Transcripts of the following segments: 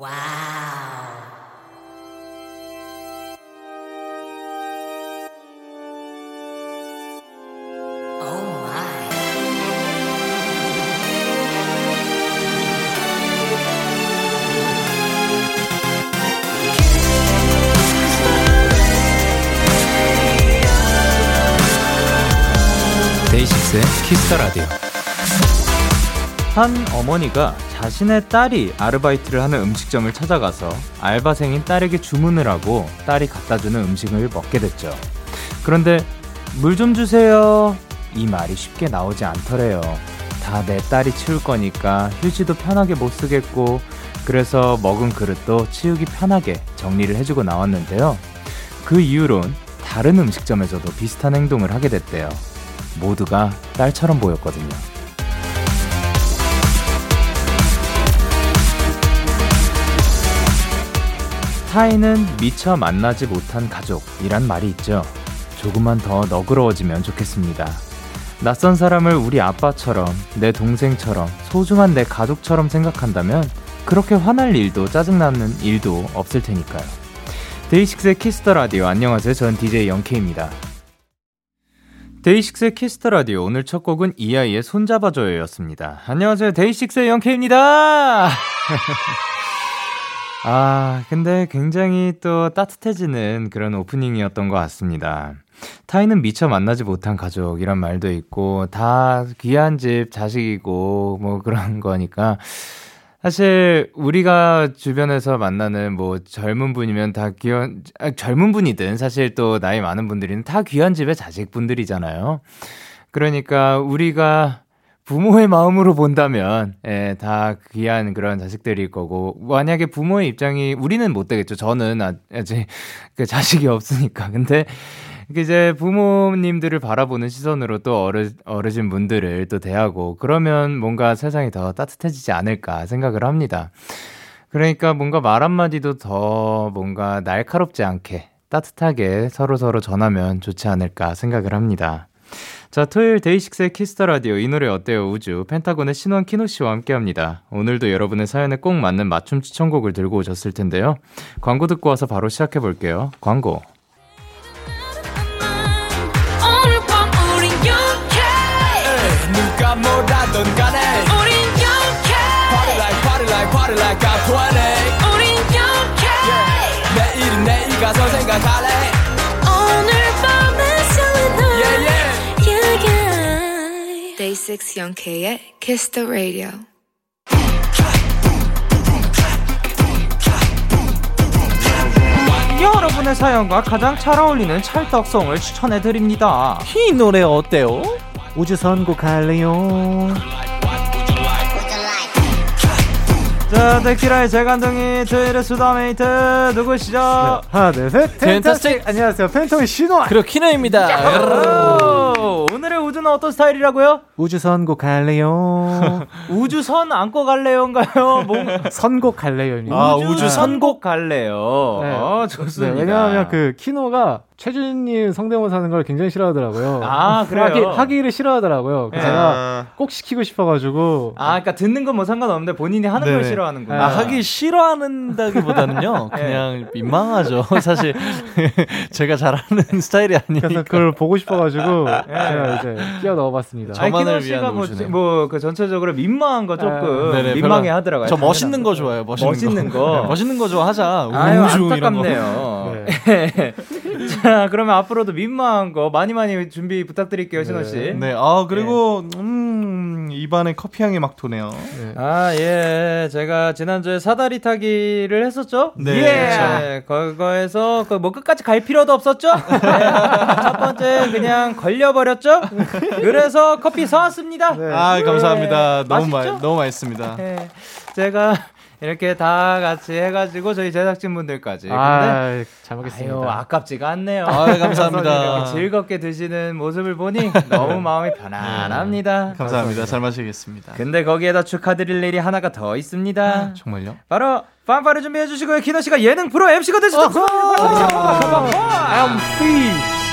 와우. 데이식스의 키스 더 라디오. 한 어머니가 자신의 딸이 아르바이트를 하는 음식점을 찾아가서 알바생인 딸에게 주문을 하고 딸이 갖다주는 음식을 먹게 됐죠. 그런데 물 좀 주세요 이 말이 쉽게 나오지 않더래요. 다 내 딸이 치울 거니까 휴지도 편하게 못 쓰겠고, 그래서 먹은 그릇도 치우기 편하게 정리를 해주고 나왔는데요. 그 이후론 다른 음식점에서도 비슷한 행동을 하게 됐대요. 모두가 딸처럼 보였거든요. 타인은 미처 만나지 못한 가족이란 말이 있죠. 조금만 더 너그러워지면 좋겠습니다. 낯선 사람을 우리 아빠처럼, 내 동생처럼, 소중한 내 가족처럼 생각한다면 그렇게 화날 일도 짜증나는 일도 없을 테니까요. 데이식스의 키스 더 라디오. 안녕하세요. 전 DJ 영케이입니다. 데이식스의 키스 더 라디오. 오늘 첫 곡은 이아이의 손잡아줘요 였습니다. 안녕하세요. 데이식스의 영케이입니다. 아, 근데 굉장히 또 따뜻해지는 그런 오프닝이었던 것 같습니다. 타인은 미처 만나지 못한 가족이란 말도 있고, 다 귀한 집 자식이고 뭐 그런 거니까, 사실 우리가 주변에서 만나는 뭐 젊은 분이면 다 귀한, 젊은 분이든 사실 또 나이 많은 분들이든 다 귀한 집의 자식분들이잖아요. 그러니까 우리가 부모의 마음으로 본다면, 예, 다 귀한 그런 자식들일 거고, 만약에 부모의 입장이, 우리는 못 되겠죠. 저는 아직 그 자식이 없으니까. 근데 이제 부모님들을 바라보는 시선으로 또 어르신분들을 또 대하고 그러면 뭔가 세상이 더 따뜻해지지 않을까 생각을 합니다. 그러니까 뭔가 말 한마디도 더 뭔가 날카롭지 않게 따뜻하게 서로서로 전하면 좋지 않을까 생각을 합니다. 자, 토요일 데이식스의 키스 더 라디오. 이 노래 어때요 우주, 펜타곤의 신원 키노 씨와 함께합니다. 오늘도 여러분의 사연에 꼭 맞는 맞춤 추천곡을 들고 오셨을 텐데요. 광고 듣고 와서 바로 시작해볼게요. 광고. 뭐라던 간에 우린 영케 Party like party like party like I'm 20. 우린 영케. 내일은 내일 가서 생각할래. 오늘 밤에 설레는 yeah, yeah. Day6 영케의 Kiss the Radio. 여러분의 사연과 가장 잘 어울리는 찰떡송을 추천해드립니다. 이 노래 어때요? 우주 선곡할래요. 자, 데키라의 재간둥이 토요일의 수다메이트 누구시죠? 하나 둘셋 펜타스틱. 안녕하세요, 펜토의 신원 그리고 키노입니다. 오늘의 우주는 어떤 스타일이라고요? 우주 선곡할래요. 우주 선 안고 갈래요인가요? 선곡할래요. 아, 우주 선곡할래요. 네. 아, 좋습니다. 네, 왜냐하면 그 키노가 최준님 성대모사 하는 걸 굉장히 싫어하더라고요. 아, 그래요? 하기를 싫어하더라고요. 그래서 예. 제가 꼭 시키고 싶어가지고. 아, 그러니까 듣는 건 뭐 상관없는데 본인이 하는 네네. 걸 싫어하는구나. 아, 하기 싫어한다기보다는요. 그냥 예. 민망하죠. 사실 제가 잘하는 스타일이 아니니까. 그래서 그걸 보고 싶어가지고 제가 이제 끼워 넣어봤습니다. 저만을 위한 우주네요. 뭐 그 전체적으로 민망한 거 조금 네네, 민망해 하더라고요. 저 멋있는 거 좋아해요. 멋있는 거. 멋있는 거 좋아하자. 아유, 안타깝네요. 네. 자, 그러면 앞으로도 민망한 거 많이 많이 준비 부탁드릴게요, 신원 씨. 네. 네. 아, 그리고 네. 입안에 커피 향이 막 도네요. 네. 아, 예. 제가 지난주에 사다리 타기를 했었죠? 네. 예. 그렇죠. 그거에서 뭐 끝까지 갈 필요도 없었죠? 네. 첫 번째 그냥 걸려 버렸죠? 그래서 커피 사왔습니다. 네. 아, 감사합니다. 네. 너무 맛있습니다. 네. 제가 이렇게 다 같이 해가지고 저희 제작진분들까지. 근데 잘 먹겠습니다. 아유, 아깝지가 않네요. 아유, 감사합니다. 이렇게 즐겁게 드시는 모습을 보니 너무 마음이 편안합니다. 감사합니다. 잘 마시겠습니다. 근데 거기에다 축하드릴 일이 하나가 더 있습니다. 아, 정말요? 바로 빰빠를 준비해주시고요. 키노씨가 예능 프로 MC가 되셨다.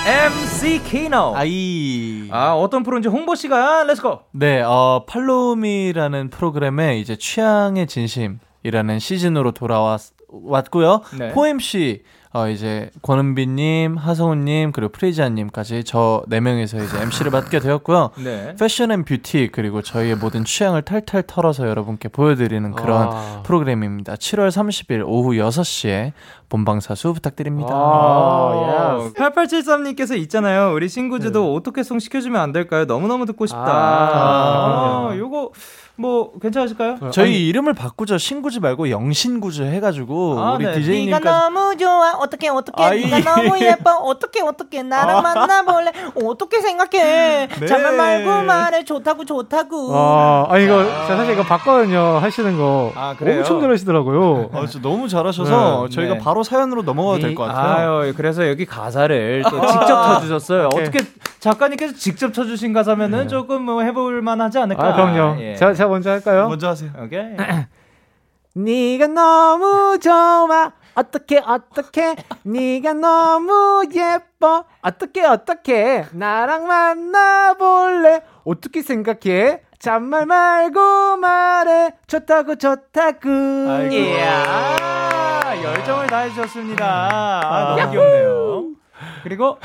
MC 키노. 아이. 아, 어떤 프로인지 홍보 시간. 렛츠고. 네, 팔로우미라는 프로그램에 이제 취향의 진심. 이라는 시즌으로 돌아왔고요. 네. 포엠씨 이제 권은비님, 하성훈님, 그리고 프리지아님까지 저 4명에서 이제 MC를 맡게 되었고요. 네. 패션 앤 뷰티 그리고 저희의 모든 취향을 탈탈 털어서 여러분께 보여드리는 그런 프로그램입니다. 7월 30일 오후 6시에 본방사수 부탁드립니다. 8873님께서 있잖아요. 우리 신구주도 어떻게송 시켜주면 안 될까요? 너무너무 듣고 싶다. 요거 뭐 괜찮으실까요? 저희 아니, 이름을 바꾸죠. 신구주 말고 영신구주 해가지고 우리 DJ님까지 네가 너무 좋아 어떻게 네가 너무 예뻐 어떻게 나랑 만나볼래 어떻게 생각해 네. 잠만 말고 말해 좋다고 이거 제가 사실 이거 봤거든요 하시는 거 그래요? 엄청 잘하시더라고요. 진짜 너무 잘하셔서 저희가 네. 바로 사연으로 넘어가도 될 것 같아요. 그래서 여기 가사를 또 직접 쳐주셨어요. 어떻게 작가님께서 직접 쳐주신 가사면은 조금 뭐 해볼만 하지 않을까. 그럼요. 예. 제가 먼저 할까요? 먼저 하세요. 오케이. 네가 너무 좋아 어떻게 네가 너무 예뻐 어떻게 나랑 만나볼래 어떻게 생각해 잔말 말고 말해 좋다고 이야 열정을 다해주셨습니다. 너무 귀엽네요. 그리고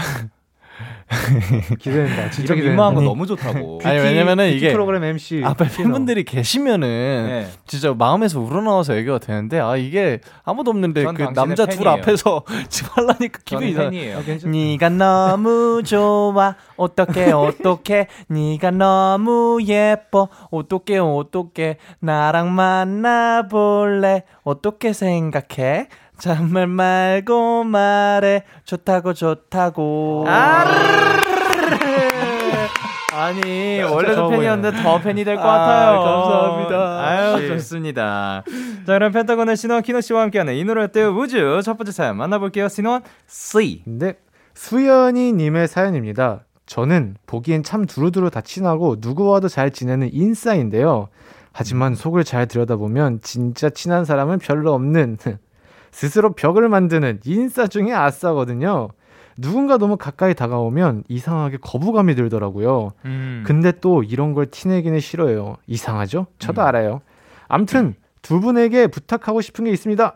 기대된다. 진짜 민망한 거 너무 좋다고. 뷰티, 아니 왜냐면은 이게 프로그램 MC 앞에 팬분들이 계시면은 진짜 마음에서 우러나와서 얘기가 되는데 이게 아무도 없는데 그 남자 팬이에요. 둘 앞에서 지발라니까 기분이 이상해. 네가 너무 좋아 어떻게 네가 너무 예뻐 어떻게 나랑 만나볼래 어떻게 생각해? 잔말 말고 말해 좋다고 아니 원래도 팬이었는데 더 팬이 될 것 같아요. 감사합니다. 좋습니다. 자 그럼 펜타곤의 신원 키노씨와 함께하는 이 노래 어때요 우주 첫 번째 사연 만나볼게요. 신원 C. 네, 수연이님의 사연입니다. 저는 보기엔 참 두루두루 다 친하고 누구와도 잘 지내는 인싸인데요. 하지만 속을 잘 들여다보면 진짜 친한 사람은 별로 없는 스스로 벽을 만드는 인싸 중에 아싸거든요. 누군가 너무 가까이 다가오면 이상하게 거부감이 들더라고요. 근데 또 이런 걸 티내기는 싫어요. 이상하죠? 저도 알아요. 암튼 두 분에게 부탁하고 싶은 게 있습니다.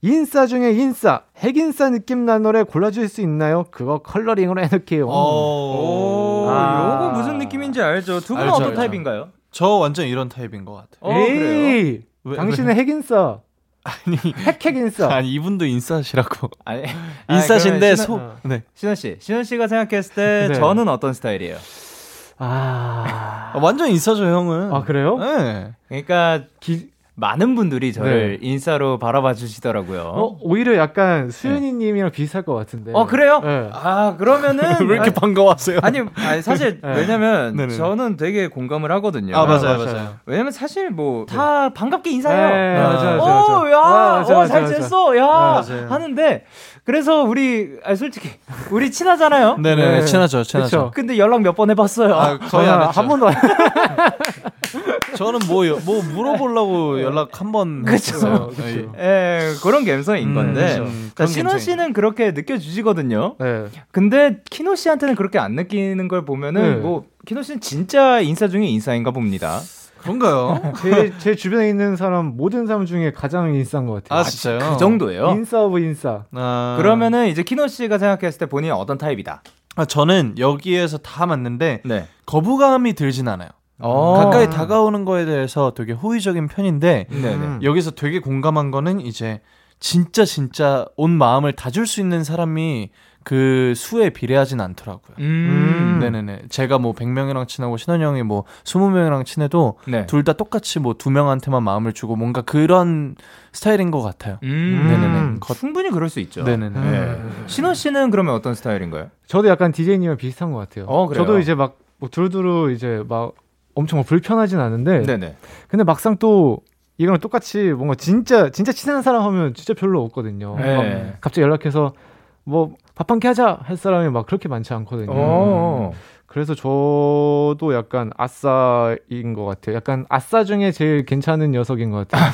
인싸 중에 인싸, 핵인싸 느낌 난 노래 골라주실 수 있나요? 그거 컬러링으로 해놓을게요. 이거 무슨 느낌인지 알죠? 두 분은 어떤 타입인가요? 저 완전 이런 타입인 것 같아요. 에이, 그래요? 당신은 핵인싸. 아니 핵 인싸. 아니 이분도 인싸시라고. 아니 인싸신데 네. 신원 씨가 생각했을 때 네. 저는 어떤 스타일이에요? 완전 인싸죠 형은. 그래요? 네. 그러니까 많은 분들이 저를 인싸로 바라봐 주시더라고요. 오히려 약간 수연이님이랑 비슷할 것 같은데. 그래요? 네. 그러면은 왜 이렇게 반가워하세요? 아니 사실 왜냐면 저는 되게 공감을 하거든요. 맞아요. 왜냐면 사실 뭐 다 반갑게 인사해요. 네, 맞아요. 잘 지냈어, 맞아요. 하는데 그래서 우리 솔직히 우리 친하잖아요. 네네 친하죠. 근데 연락 몇 번 해봤어요. 거의 안 했죠. 한 번도. 저는 뭐 물어보려고 연락 한번 했어요. 그런 감성인 건데 신원 씨는 그렇게 느껴지거든요. 네. 근데 키노 씨한테는 그렇게 안 느끼는 걸 보면은 뭐 키노 씨는 진짜 인싸 중에 인싸인가 봅니다. 그런가요? 제 주변에 있는 사람 모든 사람 중에 가장 인싸인 것 같아요. 진짜요? 그 정도예요? 인싸 오브 인싸. 그러면은 이제 키노 씨가 생각했을 때 본인은 어떤 타입이다? 저는 여기에서 다 맞는데 거부감이 들진 않아요. 가까이 다가오는 거에 대해서 되게 호의적인 편인데 여기서 되게 공감한 거는 이제 진짜 온 마음을 다 줄 수 있는 사람이 그 수에 비례하진 않더라고요. 네네네. 제가 뭐 100명이랑 친하고 신원 형이 뭐 20명이랑 친해도 둘 다 똑같이 뭐 2명한테만 마음을 주고 뭔가 그런 스타일인 것 같아요. 네네네. 충분히 그럴 수 있죠. 네네네. 신원 씨는 그러면 어떤 스타일인가요? 저도 약간 DJ님이랑 비슷한 것 같아요. 그래요? 저도 이제 막 뭐 두루두루 이제 막 엄청 불편하진 않은데 근데 막상 또 이거랑 똑같이 뭔가 진짜 친한 사람 하면 진짜 별로 없거든요. 갑자기 연락해서 뭐 밥 한 끼 하자 할 사람이 막 그렇게 많지 않거든요. 그래서 저도 약간 아싸인 것 같아요. 약간 아싸 중에 제일 괜찮은 녀석인 것 같아요.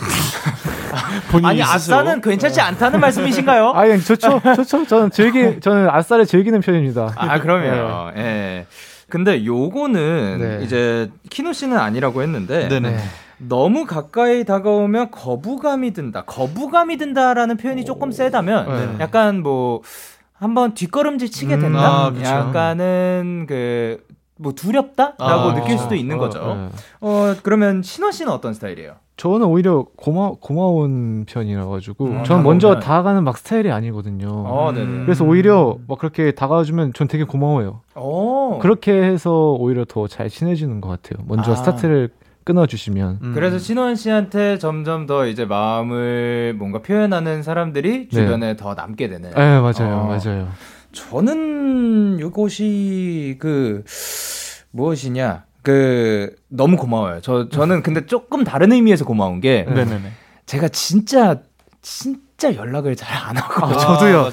아니 있으세요? 아싸는 괜찮지 않다는 말씀이신가요? 아니 좋죠. 저는 아싸를 즐기는 편입니다. 그러면 근데 요거는 이제 키노 씨는 아니라고 했는데 너무 가까이 다가오면 거부감이 든다. 거부감이 든다라는 표현이 조금 세다면 네. 약간 뭐 한번 뒷걸음질 치게 된다. 약간은 그 뭐 두렵다라고 느낄 수도 있는 거죠. 네. 그러면 신원 씨는 어떤 스타일이에요? 저는 오히려 고마운 편이라 가지고 저는 먼저 다가가는 막 스타일이 아니거든요. 그래서 오히려 막 그렇게 다가와주면 전 되게 고마워요. 그렇게 해서 오히려 더 잘 친해지는 것 같아요. 먼저 스타트를 끊어주시면. 그래서 신원 씨한테 점점 더 이제 마음을 뭔가 표현하는 사람들이 주변에 네. 더 남게 되는. 네, 맞아요. 저는 이것이 그 무엇이냐. 너무 고마워요. 저는 근데 조금 다른 의미에서 고마운 게 제가 진짜 연락을 잘 안 하고 저도요.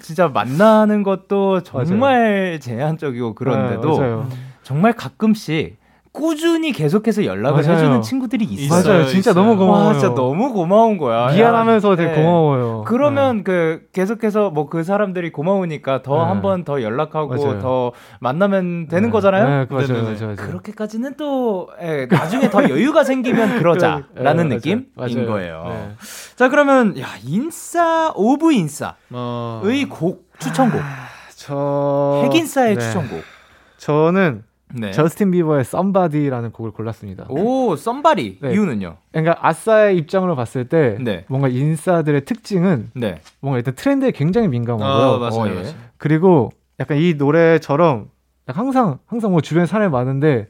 진짜 만나는 것도 정말 제한적이고 그런데도 정말 가끔씩 꾸준히 계속해서 연락을 해주는 친구들이 있어요. 진짜 너무 고마워요. 진짜 너무 고마운 거야. 미안하면서 되게 고마워요. 그러면 계속해서 그 사람들이 고마우니까 더 한 번 더 연락하고 더 만나면 되는 거잖아요. 맞아요. 그렇게까지는 또 나중에 더 여유가 생기면 그러자라는 느낌인 거예요. 자, 그러면 인싸 오브 인싸의 곡 추천곡. 핵인싸의 추천곡. 저는 저스틴 비버의 Somebody라는 곡을 골랐습니다. 오, Somebody. 이유는요? 그러니까 아싸의 입장으로 봤을 때 뭔가 인싸들의 특징은 뭔가 일단 트렌드에 굉장히 민감하고요. 맞아요. 그리고 약간 이 노래처럼 약간 항상 뭐 주변에 사람이 많은데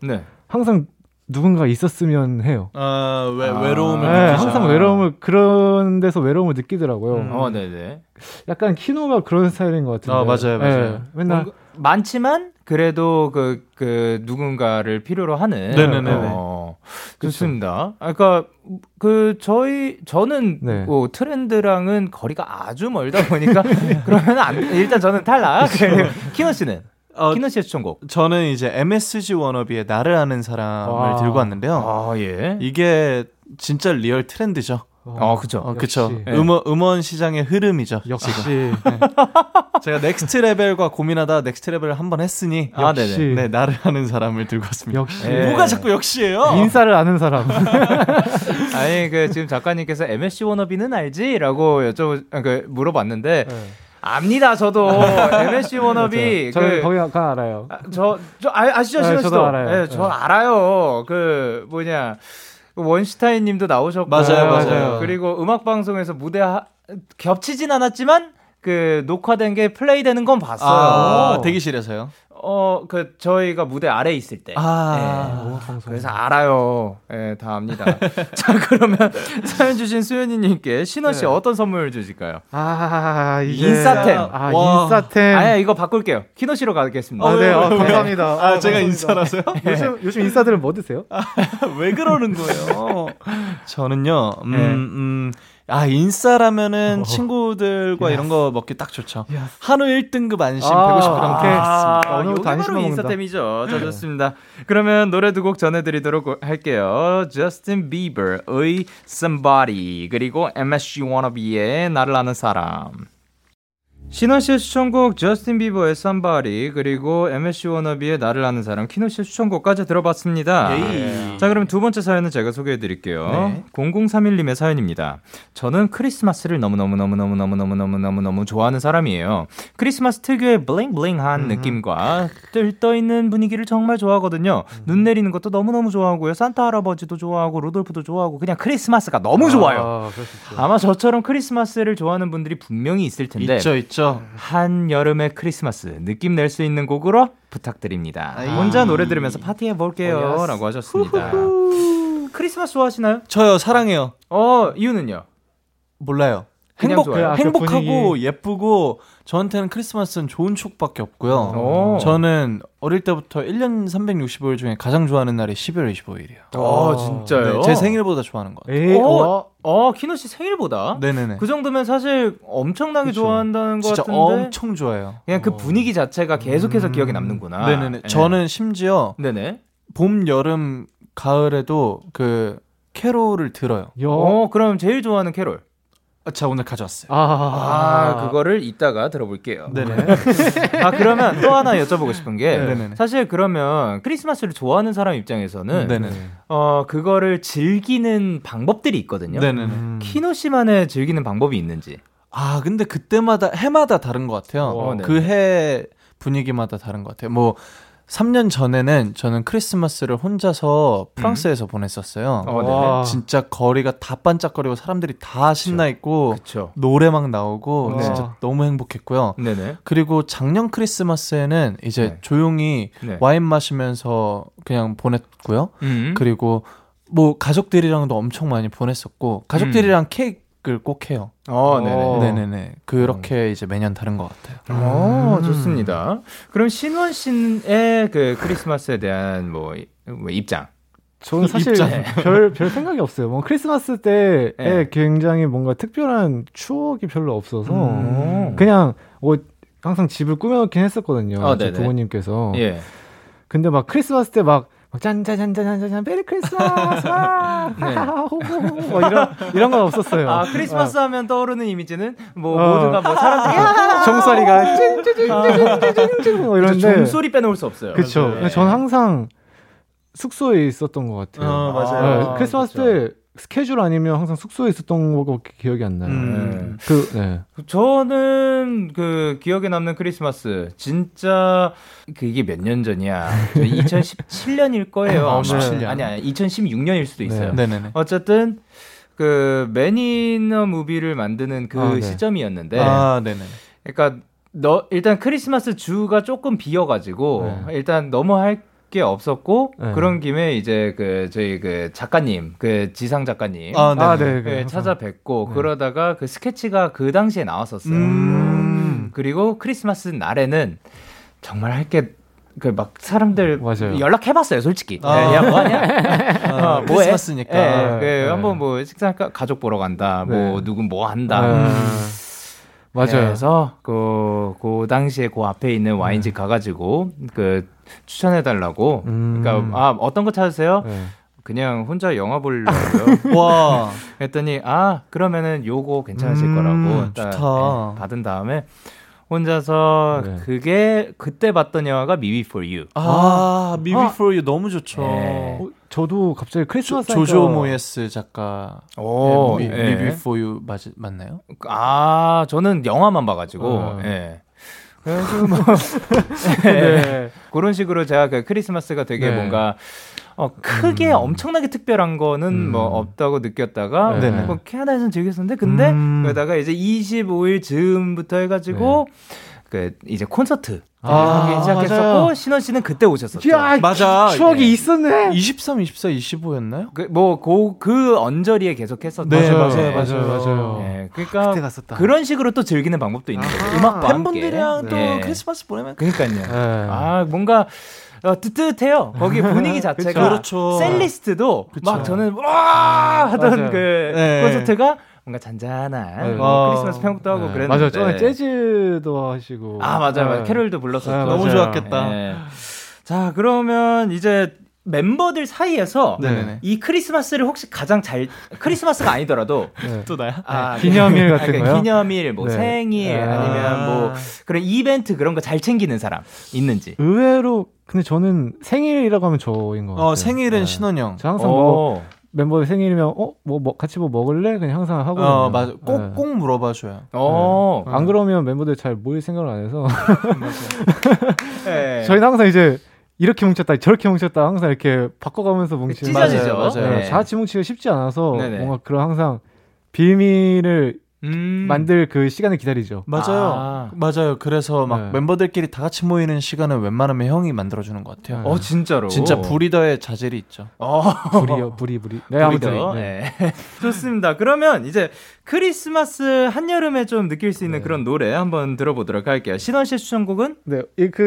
항상 누군가 있었으면 해요. 외로움을 느끼죠. 항상 외로움을 그런 데서 외로움을 느끼더라고요. 약간 키노가 그런 스타일인 것 같은데. 맞아요. 맨날 많지만 그래도 그 누군가를 필요로 하는. 좋습니다. 그러니까 저는 뭐 트렌드랑은 거리가 아주 멀다 보니까 그러면 일단 저는 탈락. 키노 씨는? 키노 씨의 추천곡. 저는 이제 MSG 워너비의 나를 아는 사람을 들고 왔는데요. 이게 진짜 리얼 트렌드죠. 그렇죠. 음원 시장의 흐름이죠. 역시. 제가 넥스트 레벨과 고민하다 넥스트 레벨을 한번 했으니 나를 아는 사람을 들고 왔습니다. 뭐가 자꾸 역시예요? 인싸를 아는 사람. 아니 지금 작가님께서 MSG 워너비는 알지?라고 물어봤는데. 압니다, 저도. MSG 워너비. 저는 거기 아까 알아요. 아시죠, 신원 씨도? 저도 알아요. 알아요. 원슈타인 님도 나오셨고. 맞아요. 그리고 음악방송에서 무대 겹치진 않았지만, 녹화된 게 플레이 되는 건 봤어요. 대기실에서요? 저희가 무대 아래에 있을 때. 그래서 알아요. 다 압니다. 자, 그러면 사연 주신 수연이님께 신원씨 어떤 선물 주실까요? 인싸템. 인싸템. 이거 바꿀게요. 키노씨로 가겠습니다. 감사합니다. 제가 인싸라서요? 요즘 인싸들은 뭐 드세요? 왜 그러는 거예요? 저는요, 인싸라면은 친구들과 이런 거 먹기 딱 좋죠. 한우 1등급 안심 150g 겠습니다. 이게 바로 인싸템이죠. 좋습니다. 그러면 노래 두 곡 전해드리도록 할게요. Justin Bieber의 Somebody 그리고 MSG Wannabe의 나를 아는 사람. 신원 씨의 추천곡 Justin Bieber의 Somebody 그리고 MSG Wannabe의 나를 아는 사람, 키노 씨의 추천곡까지 들어봤습니다. 자, 그럼 두 번째 사연은 제가 소개해드릴게요. 0031님의 사연입니다. 저는 크리스마스를 너무 좋아하는 사람이에요. 크리스마스 특유의 블링블링한 느낌과 들떠있는 분위기를 정말 좋아하거든요. 눈 내리는 것도 너무너무 좋아하고요. 산타 할아버지도 좋아하고 로돌프도 좋아하고 그냥 크리스마스가 너무 좋아요. 아마 저처럼 크리스마스를 좋아하는 분들이 분명히 있을 텐데 있죠. 한여름의 크리스마스 느낌 낼 수 있는 곡으로 부탁드립니다. 혼자 노래 들으면서 파티해볼게요 라고 하셨습니다. 크리스마스 좋아하시나요? 저요, 사랑해요. 이유는요? 몰라요. 행복하고 그 예쁘고 저한테는 크리스마스는 좋은 추억밖에 없고요. 저는 어릴 때부터 1년 365일 중에 가장 좋아하는 날이 12월 25일이에요. 진짜요? 네, 제 생일보다 좋아하는 것 같아요. 키노 씨 생일보다? 네네네. 그 정도면 사실 엄청나게 좋아한다는 것 같은데. 진짜 엄청 좋아해요. 그냥 그 분위기 자체가 계속해서 기억에 남는구나. 네네네. 저는 심지어 봄, 여름, 가을에도 캐롤을 들어요. 그럼 제일 좋아하는 캐롤? 제가 오늘 가져왔어요. 그거를 이따가 들어볼게요. 네네. 아, 그러면 또 하나 여쭤보고 싶은 게 네네네. 사실 그러면 크리스마스를 좋아하는 사람 입장에서는 네네네. 그거를 즐기는 방법들이 있거든요. 네네네. 키노 씨만의 즐기는 방법이 있는지. 아, 근데 그때마다 해마다 다른 것 같아요. 그 해 분위기마다 다른 것 같아요. 뭐 3년 전에는 저는 크리스마스를 혼자서 프랑스에서 보냈었어요. 진짜 거리가 다 반짝거리고 사람들이 다 신나있고 노래 막 나오고 진짜 너무 행복했고요. 네네. 그리고 작년 크리스마스에는 이제 조용히 와인 마시면서 그냥 보냈고요. 그리고 뭐 가족들이랑도 엄청 많이 보냈었고 가족들이랑 케이크를 꼭 해요. 네네네. 그렇게 이제 매년 다른 것 같아요. 좋습니다. 그럼 신원 씨의 그 크리스마스에 대한 뭐 입장? 저는 사실 별 생각이 없어요. 뭐 크리스마스 때에 굉장히 뭔가 특별한 추억이 별로 없어서 그냥 항상 집을 꾸며놓긴 했었거든요. 제 부모님께서. 근데 막 크리스마스 때 막 짠짠짠짠짠짠 메리 크리스마스 이런 건 없었어요. 아, 크리스마스 하면 떠오르는 이미지는 모두가 사람들 종소리가 찡찡찡찡찡찡 이런데 종소리 빼놓을 수 없어요. 그렇죠. 저는 항상 숙소에 있었던 것 같아요. 맞아요. 크리스마스 때 스케줄 아니면 항상 숙소에 있었던 것밖에 기억이 안 나요. 저는 그 기억에 남는 크리스마스 진짜 그게 몇 년 전이야. 2017년일 거예요. 2016년일 수도 있어요. 어쨌든 그 맨 인 더 무비를 만드는 그 시점이었는데. 그러니까 일단 크리스마스 주가 조금 비어가지고 일단 너무 할 게 없었고 그런 김에 이제 그 저희 그 작가님 그 지상 작가님 찾아뵙고 그러다가 그 스케치가 그 당시에 나왔었어요. 그리고 크리스마스 날에는 정말 할 게 그 막 사람들 연락해봤어요 솔직히. 야 뭐하냐 크리스마스니까 한번 식사할까 가족 보러 간다 누군 뭐 한다. 맞아요. 그래서 그 당시에 그 앞에 있는 와인집 가가지고 그 추천해달라고. 그러니까 어떤 거 찾으세요? 그냥 혼자 영화 보려고요. 와. 했더니 그러면은 요거 괜찮으실 거라고. 좋다. 받은 다음에 혼자서 그게 그때 봤던 영화가 Me Before You. Me Before You 너무 좋죠. 저도 갑자기 크리스마스 조조 모예스 작가 Me Before You 맞나요? 저는 영화만 봐가지고. 그런 식으로 제가 그 크리스마스가 되게 뭔가 크게 엄청나게 특별한 거는 없다고 느꼈다가 캐나다에서는 즐겼었는데 근데 그러다가 이제 25일 즈음부터 해가지고 그 이제 콘서트 하기 시작했었고 신원 씨는 그때 오셨었죠. 맞아. 추억이 있었네. 23, 24, 25였나요? 그 언저리에 계속 했었죠. 맞아요. 네, 그러니까 그때 갔었다. 그런 식으로 또 즐기는 방법도 있는 거예요. 음악 팬분들이랑 또 크리스마스 보내면 그러니까요. 뭔가 뜨뜻해요. 거기 분위기 자체가 그렇죠. 셀리스트도 막 저는 와 하던 그 콘서트가 뭔가 잔잔한 크리스마스 편곡도 하고 그랬는데 맞아요. 저는 재즈도 하시고 맞아요. 캐롤도 불렀었죠. 너무 좋았겠다. 자, 그러면 이제 멤버들 사이에서 이 크리스마스를 혹시 가장 잘 크리스마스가 아니더라도 또 나야? 기념일 같은 거요? 기념일, 생일 아니면 그런 이벤트 그런 거 잘 챙기는 사람 있는지. 의외로 근데 저는 생일이라고 하면 저인 것 같아요. 생일은 신원형. 저 항상 멤버들 생일이면 같이 먹을래? 그냥 항상 하고 맞아. 꼭 물어봐줘요. 안 그러면 멤버들 잘 모일 생각을 안 해서 저희는 항상 이제 이렇게 뭉쳤다 저렇게 뭉쳤다 항상 이렇게 바꿔가면서 뭉치는 찢어지죠. 맞아요. 자아치 뭉치기가 쉽지 않아서 뭔가 그런 항상 비밀을 만들 그 시간을 기다리죠. 맞아요. 그래서 막 멤버들끼리 다 같이 모이는 시간은 웬만하면 형이 만들어주는 것 같아요. 진짜로. 진짜 브리더의 자질이 있죠. 브리요. 브리더. 좋습니다. 그러면 이제 크리스마스 한여름에 좀 느낄 수 있는 그런 노래 한번 들어보도록 할게요. 신원 씨의 추천곡은?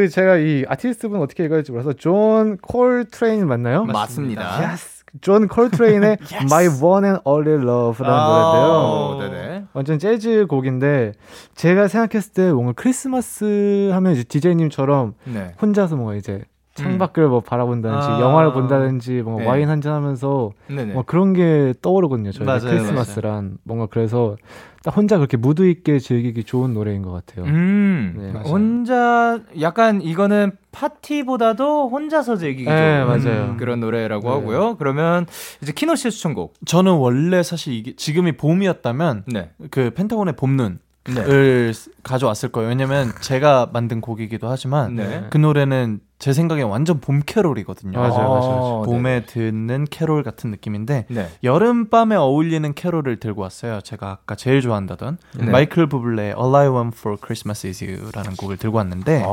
제가 이 아티스트분 어떻게 읽어야 할지 몰라서 존 콜트레인 맞나요? 맞습니다. 예스. 존 콜트레인의 My One and Only Love라는 노래인데요. 완전 재즈 곡인데 제가 생각했을 때 뭔가 크리스마스 하면 이제 DJ님처럼 혼자서 뭔가 이제 창밖을 뭐 바라본다든지 영화를 본다든지 뭔가 네. 와인 한잔 하면서 뭐 그런 게 떠오르거든요. 저희 크리스마스란 뭔가 그래서 딱 혼자 그렇게 무드 있게 즐기기 좋은 노래인 것 같아요. 네, 혼자 약간 이거는 파티보다도 혼자서 즐기기 좋은 네, 맞아요. 그런 노래라고 하고요. 그러면 이제 키노 씨의 추천곡. 저는 원래 사실 이게 지금이 봄이었다면 그 펜타곤의 봄눈 을 가져왔을 거예요. 왜냐면 제가 만든 곡이기도 하지만 그 노래는 제 생각에 완전 봄 캐롤이거든요. 맞아요. 봄에 듣는 캐롤 같은 느낌인데 여름밤에 어울리는 캐롤을 들고 왔어요. 제가 아까 제일 좋아한다던 마이클 부블레의 All I Want for Christmas Is You라는 곡을 들고 왔는데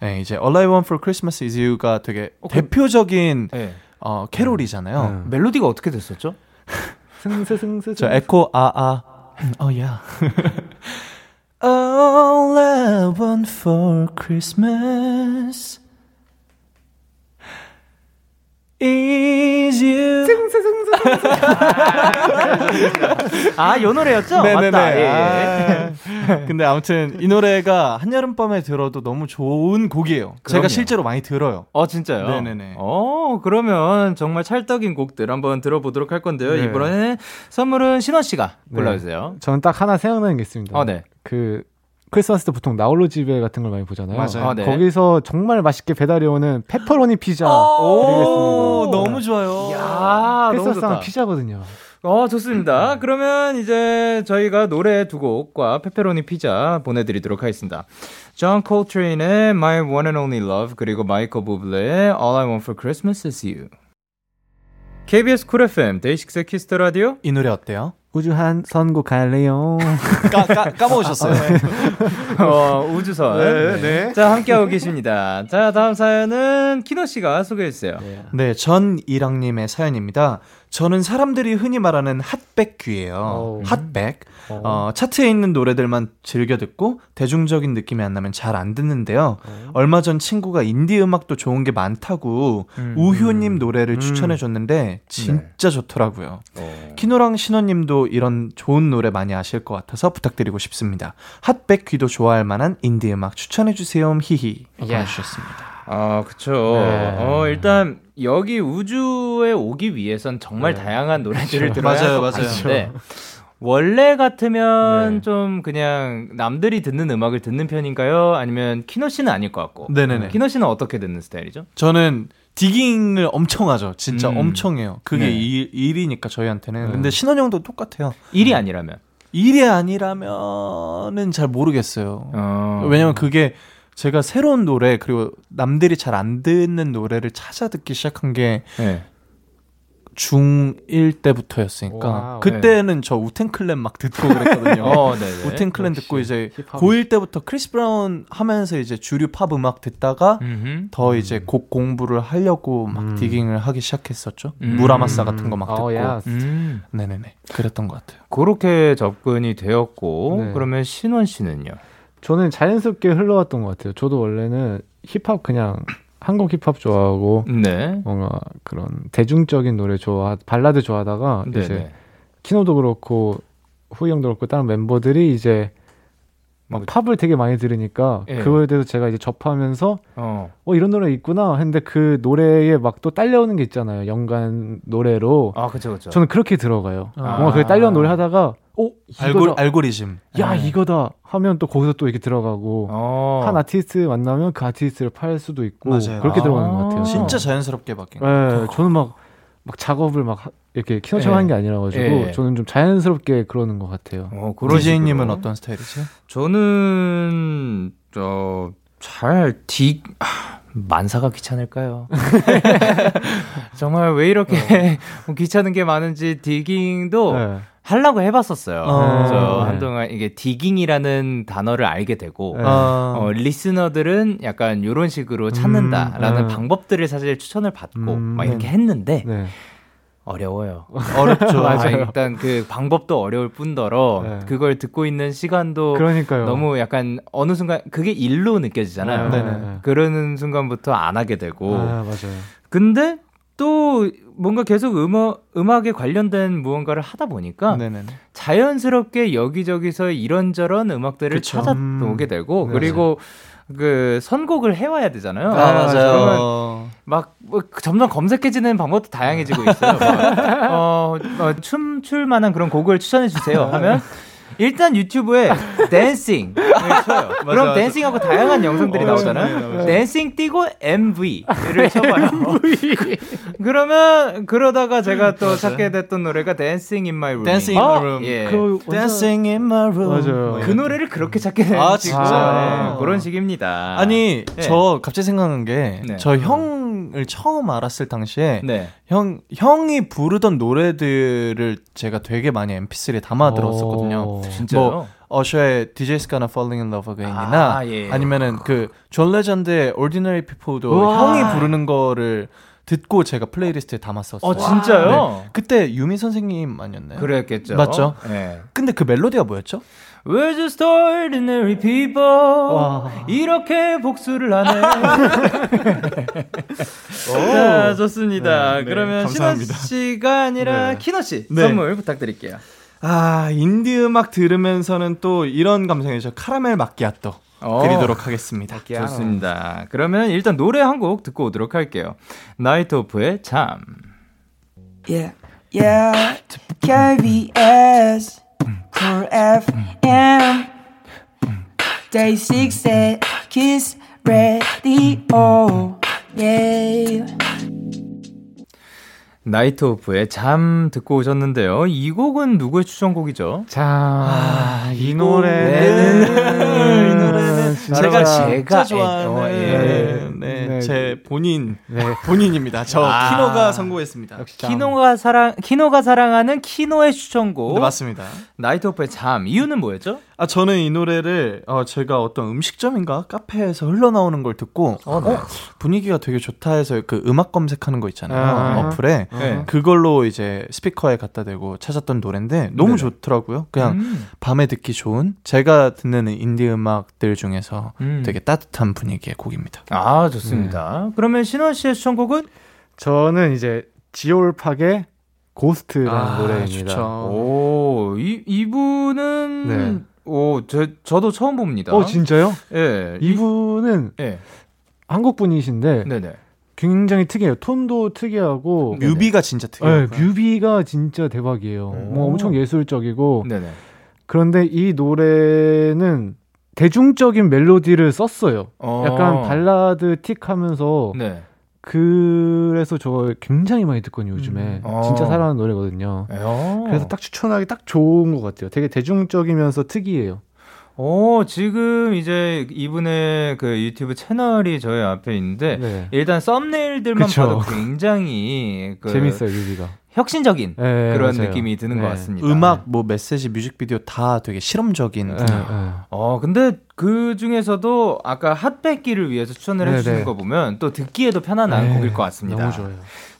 네, 이제 All I Want for Christmas Is You가 되게 대표적인 캐롤이잖아요. 멜로디가 어떻게 됐었죠? 승세 저 에코 Oh yeah. All I want for Christmas is you. 아, 요 노래였죠? 네네네. 맞다. 예. 아, 근데 아무튼 이 노래가 한여름밤에 들어도 너무 좋은 곡이에요. 제가 실제로 많이 들어요. 어, 진짜요? 네네네. 어, 그러면 정말 찰떡인 곡들 한번 들어보도록 할 건데요. 네. 이번에는 선물은 신원 씨가 골라주세요. 네. 저는 딱 하나 생각나는 게 있습니다. 그 크리스마스 때 보통 나홀로 집에 같은 걸 많이 보잖아요. 거기서 정말 맛있게 배달이 오는 페퍼로니 피자 드리겠습니다. 너무 좋아요. 이야, 크리스마스랑 피자거든요. 어, 좋습니다. 그러면 이제 저희가 노래 두 곡과 페퍼로니 피자 보내드리도록 하겠습니다. 존 콜트레인의 My One and Only Love 그리고 마이클 부블레의 All I Want for Christmas Is You. KBS 쿨 FM 데이식스의 키스 더 라디오. 이 노래 어때요? 우주한 선곡할래요. 까먹으셨어요. 우주선. 자, 함께하고 계십니다. 자, 다음 사연은 키노 씨가 소개해주세요. 네, 전이랑님의 사연입니다. 저는 사람들이 흔히 말하는 핫백 귀예요. 핫백. 차트에 있는 노래들만 즐겨 듣고 대중적인 느낌이 안 나면 잘 안 듣는데요. 얼마 전 친구가 인디 음악도 좋은 게 많다고 우효님 노래를 추천해줬는데 진짜 좋더라고요. 키노랑 신원님도 이런 좋은 노래 많이 아실 것 같아서 부탁드리고 싶습니다. 핫백 귀도 좋아할 만한 인디 음악 추천해주세요. 히히. 보내주셨습니다. 아, 그쵸. 일단 여기 우주에 오기 위해선 정말 다양한 노래들을 들어야 할 것 같은데 원래 같으면 좀 그냥 남들이 듣는 음악을 듣는 편인가요? 아니면 키노 씨는 아닐 것 같고. 키노 씨는 어떻게 듣는 스타일이죠? 저는 디깅을 엄청 하죠. 진짜 엄청 해요. 그게 일이니까 저희한테는. 근데 신원형도 똑같아요. 일이 아니라면? 일이 아니라면은 잘 모르겠어요. 왜냐면 그게 제가 새로운 노래 그리고 남들이 잘 안 듣는 노래를 찾아 듣기 시작한 게 중1 때부터였으니까 그때는 저 우텐클랜 막 듣고 그랬거든요. 우텐클랜 듣고 이제 고1 때부터 크리스 브라운 하면서 이제 주류 팝 음악 듣다가 더 이제 곡 공부를 하려고 막 디깅을 하기 시작했었죠. 무라마사 같은 거 막 듣고 네네네 그랬던 것 같아요. 그렇게 접근이 되었고 그러면 신원 씨는요? 저는 자연스럽게 흘러왔던 것 같아요. 저도 원래는 힙합 그냥 한국 힙합 좋아하고 뭔가 그런 대중적인 노래 발라드 좋아하다가 이제 키노도 그렇고 후이 형도 그렇고 다른 멤버들이 이제 막 팝을 되게 많이 들으니까 그거에 대해서 제가 이제 접하면서 이런 노래 있구나 했는데 그 노래에 막 또 딸려오는 게 있잖아요. 연관 노래로. 아, 그쵸, 그쵸. 저는 그렇게 들어가요. 뭔가 그게 딸려온 노래 하다가 알고리즘. 야, 이거다 하면 또 거기서 또 이렇게 들어가고 한 아티스트 만나면 그 아티스트를 팔 수도 있고 그렇게 들어가는 것 같아요. 진짜 자연스럽게 바뀐 것 같아요. 저는 막 작업을 막 이렇게 키노처럼 하는 게 아니라가지고 저는 좀 자연스럽게 그러는 것 같아요. DJ님은 어떤 스타일이세요? 저는 만사가 귀찮을까요? 정말 왜 이렇게 귀찮은 게 많은지 디깅도 하려고 해봤었어요. 그래서 한동안 이게 디깅이라는 단어를 알게 되고 리스너들은 약간 이런 식으로 찾는다라는 방법들을 사실 추천을 받고 막 이렇게 했는데 어려워요. 어렵죠. 맞아요. 일단 그 방법도 어려울 뿐더러 그걸 듣고 있는 시간도 너무 약간 어느 순간 그게 일로 느껴지잖아요. 그러는 순간부터 안 하게 되고. 근데 또 뭔가 계속 음악에 관련된 무언가를 하다 보니까 자연스럽게 여기저기서 이런저런 음악들을 찾아오게 되고 그리고 그 선곡을 해와야 되잖아요. 아, 맞아요. 막 뭐, 점점 검색해지는 방법도 다양해지고 있어요. 춤출 만한 그런 곡을 추천해 주세요 하면 일단 유튜브에 댄싱을 쳐요. 맞아, 그럼 맞아. 댄싱하고 다양한 영상들이 나오잖아요. 맞아. 댄싱 띄고 MV를 쳐봐요. MV. 그러면 그러다가 제가 또 맞아. 찾게 됐던 노래가 Dancing in My Room. Dancing in My Room. 예. 그, Dancing in My Room. 맞아요. 그 노래를 그렇게 찾게 됐어요. 아 진짜. 네, 그런 식입니다. 아니 네. 저 갑자기 생각난 게 저 형을 네. 처음 알았을 당시에 네. 형이 부르던 노래들을 제가 되게 많이 MP3에 담아 들었었거든요. 진짜요? 뭐 어셔의 DJ's Gonna Falling in Love Again이나 아, 예. 아니면은 그 존 레전드의 Ordinary People도 우와. 형이 부르는 거를 듣고 제가 플레이리스트에 담았었어요. 아, 진짜요? 네. 그때 유미 선생님 아니었나요? 그랬겠죠. 맞죠? 네. 근데 그 멜로디가 뭐였죠? We're just ordinary people. 와. 이렇게 복수를 하네. 자, 좋습니다. 네, 네, 그러면 신원 씨가 아니라 네. 키너 씨 네. 선물 부탁드릴게요. 아, 인디 음악 들으면서는 또 이런 감성이죠. 카라멜 마키아또 드리도록 하겠습니다. 좋습니다. 그러면 일단 노래 한 곡 듣고 오도록 할게요. 나이트 오프의 잠. Yeah, yeah. KBS, Cool FM, Day6의 Kiss Radio. Yeah. 나이트 오프의 잠 듣고 오셨는데요. 이 곡은 누구의 추천곡이죠? 자, 아, 이 노래는 제가 좋아하는 네, 제 본인 네. 본인입니다. 저 아, 키노가 선곡했습니다. 키노가 사랑하는 키노의 추천곡. 네, 맞습니다. 나이트 오프의 잠. 이유는 뭐였죠? 아, 저는 이 노래를 제가 어떤 음식점인가 카페에서 흘러나오는 걸 듣고 네. 분위기가 되게 좋다 해서 그 음악 검색하는 거 있잖아요. 어플에 네. 그걸로 이제 스피커에 갖다 대고 찾았던 노래인데 너무 네네. 좋더라고요. 그냥 밤에 듣기 좋은 제가 듣는 인디 음악들 중에서 되게 따뜻한 분위기의 곡입니다. 아, 좋습니다. 그러면 신원 씨의 추천곡은? 저는 이제 지올팍의 고스트라는 노래입니다. 좋죠. 오, 이분은 네. 오, 저도 처음 봅니다. 어, 진짜요? 예. 이분은 예. 한국 분이신데 네네. 굉장히 특이해요. 톤도 특이하고 뮤비가 진짜 특이해요. 네, 뮤비가 진짜 대박이에요. 뭐 엄청 예술적이고 네네. 그런데 이 노래는 대중적인 멜로디를 썼어요. 약간 발라드 틱하면서 네. 그래서 저 굉장히 많이 듣거든요. 요즘에 진짜 사랑하는 노래거든요. 그래서 딱 추천하기 딱 좋은 것 같아요. 되게 대중적이면서 특이해요. 오, 지금 이제 이분의 그 유튜브 채널이 저희 앞에 있는데 네. 일단 썸네일들만 그쵸. 봐도 굉장히 그 재밌어요. 뮤비가 혁신적인 네, 그런 맞아요. 느낌이 드는 네. 것 같습니다. 음악, 뭐 메시지, 뮤직비디오 다 되게 실험적인. 근데 그 중에서도 아까 핫뺏기를 위해서 추천을 해주시는 거 보면 또 듣기에도 편안한 곡일 것 같습니다. 너무 좋아요.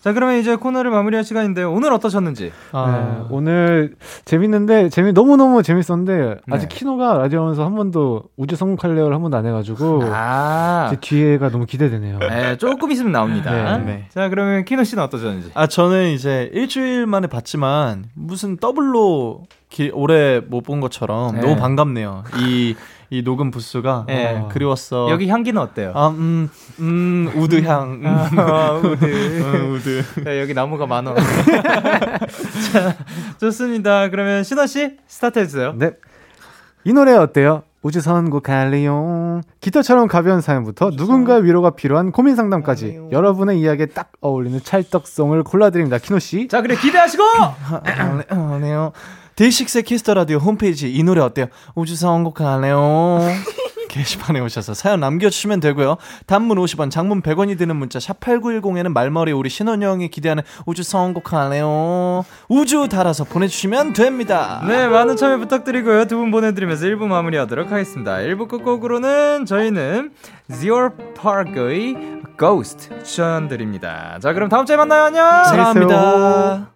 자, 그러면 이제 코너를 마무리할 시간인데요. 오늘 어떠셨는지? 네, 오늘 재밌는데 너무너무 재밌었는데 아직 키노가 라디오하면서 한 번도 우주 성공할래요를 한 번도 안 해가지고 이제 기회가 너무 기대되네요. 네, 조금 있으면 나옵니다. 네. 자, 그러면 키노 씨는 어떠셨는지? 아, 저는 이제 일주일 만에 봤지만 무슨 더블로 오래 못 본 것처럼 너무 반갑네요. 이 녹음 부스가 그리웠어. 여기 향기는 어때요? 우드 향. 우드. 네, 여기 나무가 많아. 자, 좋습니다. 그러면 신원 씨 스타트 해주세요. 네. 이 노래 어때요? 우주선고 갈리용. 기타처럼 가벼운 사연부터 누군가 위로가 필요한 고민 상담까지 갈리용. 여러분의 이야기에 딱 어울리는 찰떡송을 골라드립니다. 키노 씨. 자, 그래 기대하시고. 아네요. 데이식스의 키스 더 라디오 홈페이지 이 노래 어때요? 우주선 원곡하네요. 게시판에 오셔서 사연 남겨주시면 되고요. 단문 50원, 장문 100원이 드는 문자 샵8910에는 말머리 우리 신원영이 기대하는 우주선 원곡하네요. 우주 달아서 보내주시면 됩니다. 네, 많은 참여 부탁드리고요. 두 분 보내드리면서 1부 마무리하도록 하겠습니다. 1부 끝곡으로는 저희는 지올팍의 Ghost 추천드립니다. 자, 그럼 다음 주에 만나요. 안녕. 사랑합니다.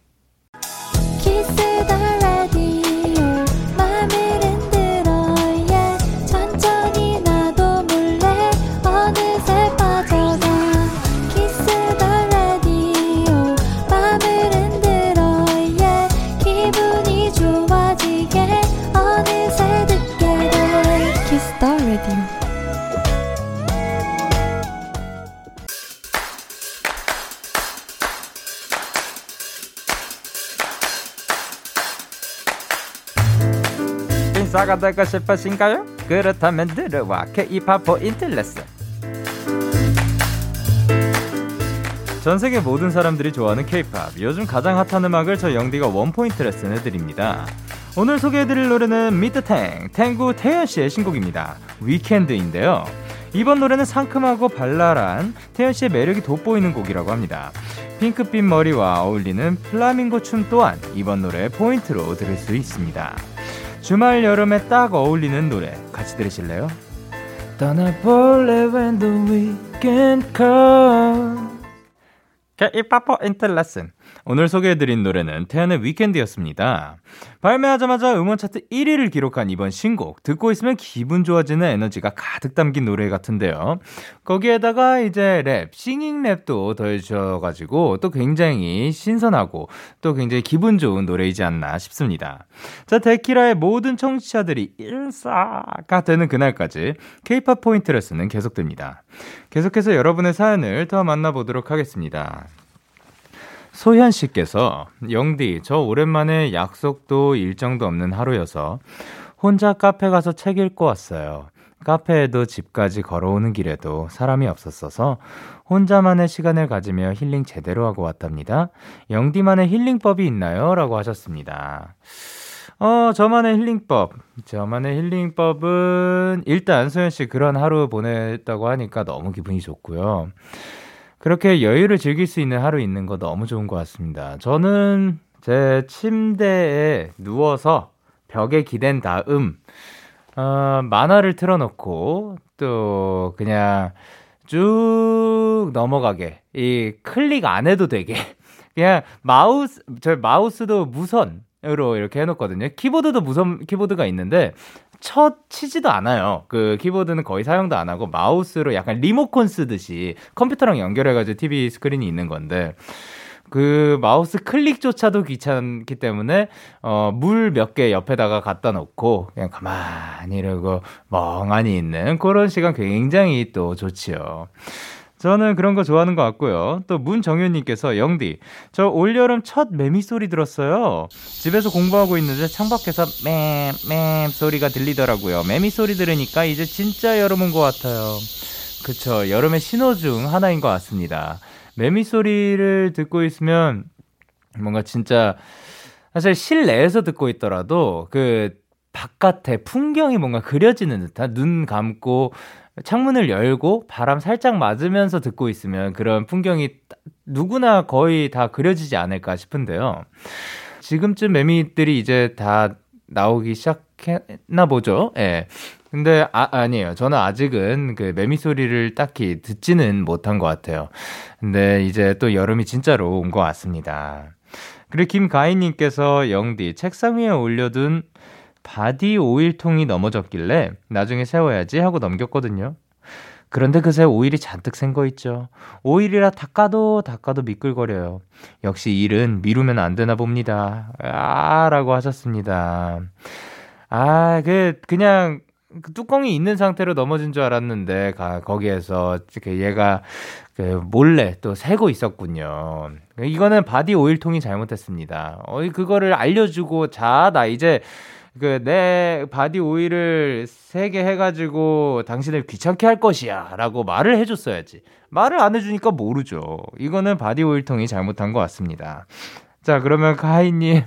싸가다가 싶으신가요? 그렇다면 들어와 K-POP 포인트 레슨. 전세계 모든 사람들이 좋아하는 K-POP, 요즘 가장 핫한 음악을 저 영디가 원포인트 레슨 해드립니다. 오늘 소개해드릴 노래는 미트탱, 탱구 태연씨의 신곡입니다. 위켄드인데요, 이번 노래는 상큼하고 발랄한 태연씨의 매력이 돋보이는 곡이라고 합니다. 핑크빛 머리와 어울리는 플라밍고 춤 또한 이번 노래의 포인트로 들을 수 있습니다. 주말 여름에 딱 어울리는 노래 같이 들으실래요? 떠나볼래 when the weekend comes. K-POP 포인트 레슨. 오늘 소개해드린 노래는 태연의 위켄드였습니다. 발매하자마자 음원 차트 1위를 기록한 이번 신곡, 듣고 있으면 기분 좋아지는 에너지가 가득 담긴 노래 같은데요, 거기에다가 이제 랩, 싱잉 랩도 더해주셔가지고 또 굉장히 신선하고 또 굉장히 기분 좋은 노래이지 않나 싶습니다. 자, 데키라의 모든 청취자들이 일사가 되는 그날까지 K-POP 포인트 레슨은 계속됩니다. 계속해서 여러분의 사연을 더 만나보도록 하겠습니다. 소현 씨께서, 영디, 저 오랜만에 약속도 일정도 없는 하루여서 혼자 카페 가서 책 읽고 왔어요. 카페에도 집까지 걸어오는 길에도 사람이 없었어서 혼자만의 시간을 가지며 힐링 제대로 하고 왔답니다. 영디만의 힐링법이 있나요? 라고 하셨습니다. 저만의 힐링법. 저만의 힐링법은 일단 소현 씨 그런 하루 보냈다고 하니까 너무 기분이 좋고요. 그렇게 여유를 즐길 수 있는 하루 있는 거 너무 좋은 것 같습니다. 저는 제 침대에 누워서 벽에 기댄 다음 만화를 틀어놓고 또 그냥 쭉 넘어가게, 이 클릭 안 해도 되게 그냥 마우스도 무선으로 이렇게 해놓거든요. 키보드도 무선 키보드가 있는데 치지도 않아요. 그 키보드는 거의 사용도 안 하고 마우스로 약간 리모컨 쓰듯이 컴퓨터랑 연결해가지고 TV 스크린이 있는 건데, 그 마우스 클릭조차도 귀찮기 때문에 물 몇 개 옆에다가 갖다 놓고 그냥 가만히 이러고 멍하니 있는 그런 시간 굉장히 또 좋지요. 저는 그런 거 좋아하는 것 같고요. 또 문정현님께서, 영디, 저 올여름 첫 매미 소리 들었어요. 집에서 공부하고 있는데 창밖에서 맴 소리가 들리더라고요. 매미 소리 들으니까 이제 진짜 여름 온 것 같아요. 그쵸, 여름의 신호 중 하나인 것 같습니다. 매미 소리를 듣고 있으면 뭔가 진짜, 사실 실내에서 듣고 있더라도 그 바깥의 풍경이 뭔가 그려지는 듯한, 눈 감고 창문을 열고 바람 살짝 맞으면서 듣고 있으면 그런 풍경이 누구나 거의 다 그려지지 않을까 싶은데요. 지금쯤 매미들이 이제 다 나오기 시작했나 보죠. 예. 근데 아니에요. 저는 아직은 그 매미 소리를 딱히 듣지는 못한 것 같아요. 근데 이제 또 여름이 진짜로 온 것 같습니다. 그리고 김가인님께서, 영디, 책상 위에 올려둔 바디 오일통이 넘어졌길래 나중에 세워야지 하고 넘겼거든요. 그런데 그새 오일이 잔뜩 센 거 있죠. 오일이라 닦아도 미끌거려요. 역시 일은 미루면 안 되나 봅니다. 라고 하셨습니다. 그냥 뚜껑이 있는 상태로 넘어진 줄 알았는데 거기에서 얘가 몰래 또 새고 있었군요. 이거는 바디 오일통이 잘못했습니다. 그거를 알려주고, 자, 나 이제 내 바디 오일을 세게 해가지고 당신을 귀찮게 할 것이야 라고 말을 해줬어야지. 말을 안 해주니까 모르죠. 이거는 바디 오일통이 잘못한 것 같습니다. 자, 그러면 가희님,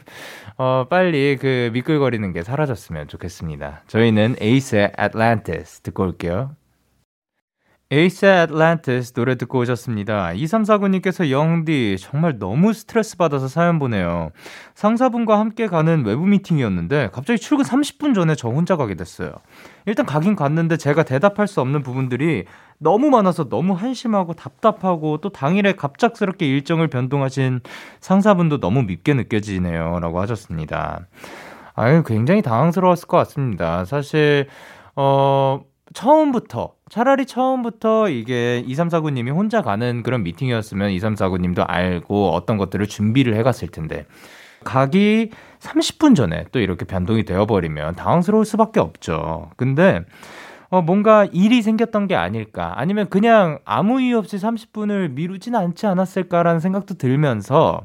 빨리 그 미끌거리는 게 사라졌으면 좋겠습니다. 저희는 에이스의 Atlantis 듣고 올게요. 에이스 애틀랜티스 노래 듣고 오셨습니다. 2349님께서 영디 정말 너무 스트레스 받아서 사연 보내요. 상사분과 함께 가는 외부 미팅이었는데 갑자기 출근 30분 전에 저 혼자 가게 됐어요. 일단 가긴 갔는데 제가 대답할 수 없는 부분들이 너무 많아서 너무 한심하고 답답하고 또 당일에 갑작스럽게 일정을 변동하신 상사분도 너무 밉게 느껴지네요 라고 하셨습니다. 아유, 굉장히 당황스러웠을 것 같습니다. 사실 차라리 처음부터 이게 2349님이 혼자 가는 그런 미팅이었으면 2349님도 알고 어떤 것들을 준비를 해갔을 텐데 가기 30분 전에 또 이렇게 변동이 되어버리면 당황스러울 수밖에 없죠. 근데 뭔가 일이 생겼던 게 아닐까, 아니면 그냥 아무 이유 없이 30분을 미루진 않지 않았을까라는 생각도 들면서,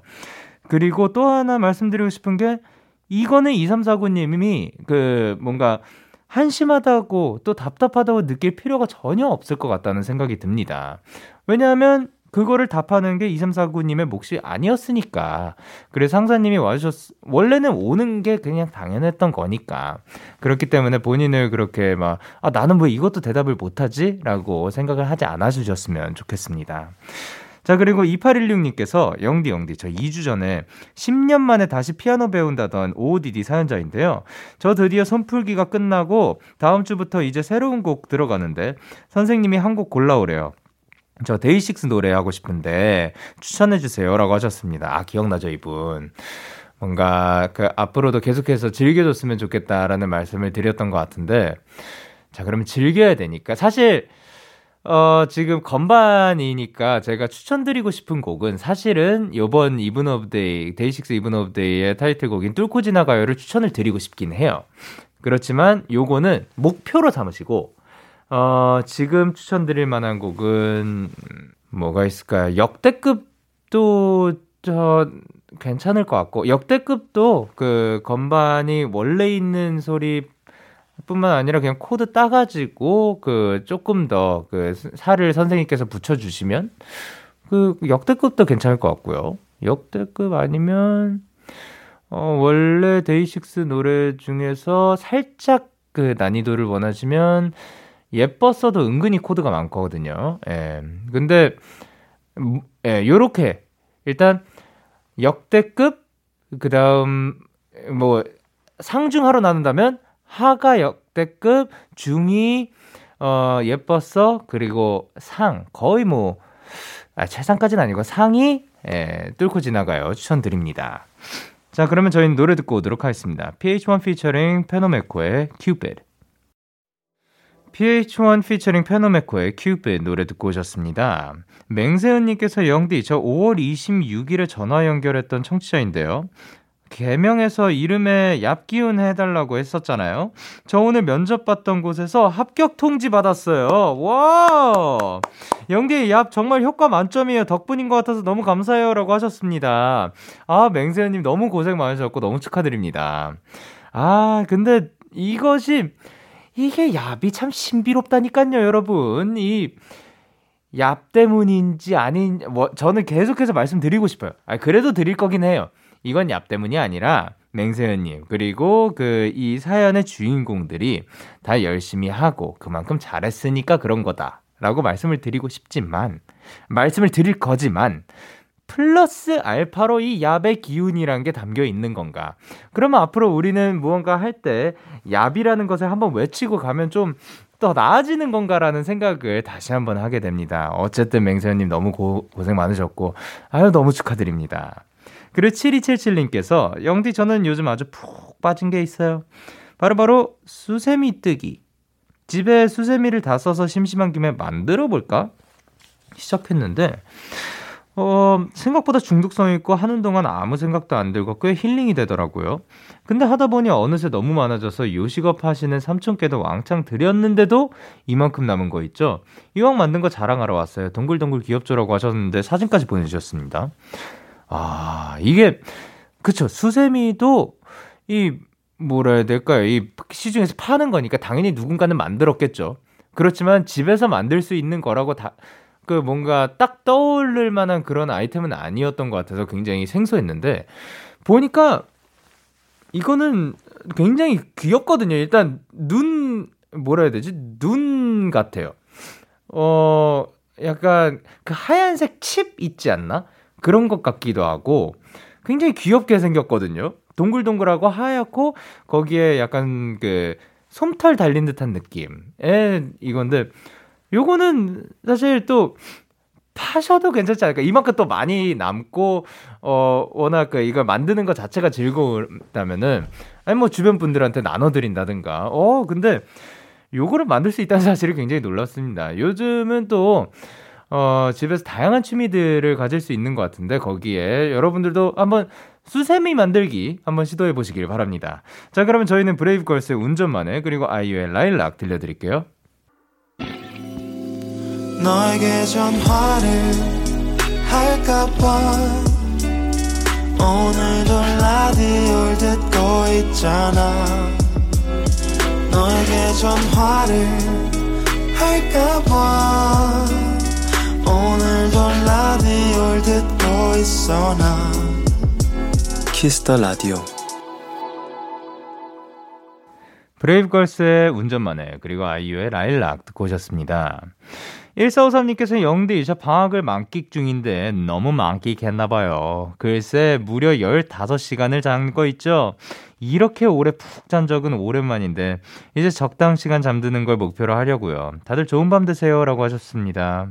그리고 또 하나 말씀드리고 싶은 게 이거는 2349님이 그 뭔가 한심하다고 또 답답하다고 느낄 필요가 전혀 없을 것 같다는 생각이 듭니다. 왜냐하면 그거를 답하는 게 2349님의 몫이 아니었으니까. 그래서 상사님이 원래는 오는 게 그냥 당연했던 거니까. 그렇기 때문에 본인을 그렇게 막 나는 왜 이것도 대답을 못하지? 라고 생각을 하지 않아주셨으면 좋겠습니다. 자, 그리고 2816님께서 영디 저 2주 전에 10년 만에 다시 피아노 배운다던 OODD 사연자인데요. 저 드디어 손풀기가 끝나고 다음 주부터 이제 새로운 곡 들어가는데 선생님이 한 곡 골라오래요. 저 데이식스 노래 하고 싶은데 추천해주세요 라고 하셨습니다. 아, 기억나죠, 이분. 뭔가 그 앞으로도 계속해서 즐겨줬으면 좋겠다라는 말씀을 드렸던 것 같은데, 자, 그러면 즐겨야 되니까 사실 지금 건반이니까 제가 추천드리고 싶은 곡은 사실은 요번 이븐 오브 데이, 데이식스 이븐 오브 데이의 타이틀곡인 뚫고 지나가요를 추천을 드리고 싶긴 해요. 그렇지만 요거는 목표로 삼으시고, 지금 추천드릴 만한 곡은 뭐가 있을까요? 역대급도 괜찮을 것 같고, 역대급도 그 건반이 원래 있는 소리 뿐만 아니라 그냥 코드 따가지고 그 조금 더 그 살을 선생님께서 붙여주시면 그 역대급도 괜찮을 것 같고요. 역대급 아니면 원래 데이식스 노래 중에서 살짝 그 난이도를 원하시면 예뻤어도 은근히 코드가 많거든요. 예. 근데 예, 요렇게 일단 역대급, 그 다음 뭐 상중하로 나눈다면 하가 역대급, 중이 예뻤어, 그리고 상, 거의 뭐 최상까지는 아니고 상이, 예, 뚫고 지나가요 추천드립니다. 자, 그러면 저희는 노래 듣고 오도록 하겠습니다. PH1 피처링 페노메코의 큐빗. PH1 피처링 페노메코의 큐빗 노래 듣고 오셨습니다. 맹세은님께서 영디, 저 5월 26일에 전화 연결했던 청취자인데요. 개명해서 이름에 얍기운 해달라고 했었잖아요. 저 오늘 면접 봤던 곳에서 합격 통지 받았어요. 와, 영디 얍 정말 효과 만점이에요. 덕분인 것 같아서 너무 감사해요 라고 하셨습니다. 아, 맹세현님 너무 고생 많으셨고 너무 축하드립니다. 아, 근데 이게 얍이 참 신비롭다니까요, 여러분. 이 얍 때문인지 아닌, 뭐 저는 계속해서 말씀드리고 싶어요. 그래도 드릴 거긴 해요. 이건 얍 때문이 아니라 맹세현님 그리고 그 이 사연의 주인공들이 다 열심히 하고 그만큼 잘했으니까 그런 거다 라고 말씀을 드리고 싶지만, 말씀을 드릴 거지만, 플러스 알파로 이 얍의 기운이란 게 담겨 있는 건가? 그러면 앞으로 우리는 무언가 할 때 얍이라는 것을 한번 외치고 가면 좀 더 나아지는 건가라는 생각을 다시 한번 하게 됩니다. 어쨌든 맹세현님 너무 고생 많으셨고, 아유, 너무 축하드립니다. 그리고 7277님께서 영디, 저는 요즘 아주 푹 빠진 게 있어요. 바로 수세미 뜨기. 집에 수세미를 다 써서 심심한 김에 만들어 볼까 시작했는데 생각보다 중독성 있고 하는 동안 아무 생각도 안 들고 꽤 힐링이 되더라고요. 근데 하다 보니 어느새 너무 많아져서 요식업 하시는 삼촌께도 왕창 드렸는데도 이만큼 남은 거 있죠. 이왕 만든 거 자랑하러 왔어요. 동글동글 귀엽죠라고 하셨는데 사진까지 보내주셨습니다. 아, 이게, 그쵸. 수세미도, 뭐라 해야 될까요? 시중에서 파는 거니까 당연히 누군가는 만들었겠죠. 그렇지만 집에서 만들 수 있는 거라고 뭔가 딱 떠올릴 만한 그런 아이템은 아니었던 것 같아서 굉장히 생소했는데, 보니까 이거는 굉장히 귀엽거든요. 일단, 눈 같아요. 약간 그 하얀색 칩 있지 않나? 그런 것 같기도 하고 굉장히 귀엽게 생겼거든요. 동글동글하고 하얗고 거기에 약간 그 솜털 달린 듯한 느낌의 이건데 요거는 사실 또 파셔도 괜찮지 않을까. 이만큼 또 많이 남고 워낙 그 이걸 만드는 것 자체가 즐거웠다면은 아니 뭐 주변 분들한테 나눠드린다든가. 근데 요거를 만들 수 있다는 사실이 굉장히 놀랐습니다. 요즘은 또 집에서 다양한 취미들을 가질 수 있는 것 같은데 거기에 여러분들도 한번 수세미 만들기 한번 시도해 보시길 바랍니다. 자, 그러면 저희는 브레이브걸스의 운전만에 그리고 아이유의 라일락 들려드릴게요. 너에게 전화를 할까봐 오늘도 라디오를 듣고 있잖아. 너에게 전화를 할까봐 오늘도 라디오를 듣고 있어. 나 Kiss the Radio. 브레이브걸스의 운전만에 그리고 아이유의 라일락 듣고 오셨습니다. 1453님께서는 영대 2차 방학을 만끽 중인데 너무 만끽했나봐요. 글쎄 무려 15시간을 잔 거 있죠. 이렇게 오래 푹 잔 적은 오랜만인데 이제 적당 시간 잠드는 걸 목표로 하려고요. 다들 좋은 밤 되세요 라고 하셨습니다.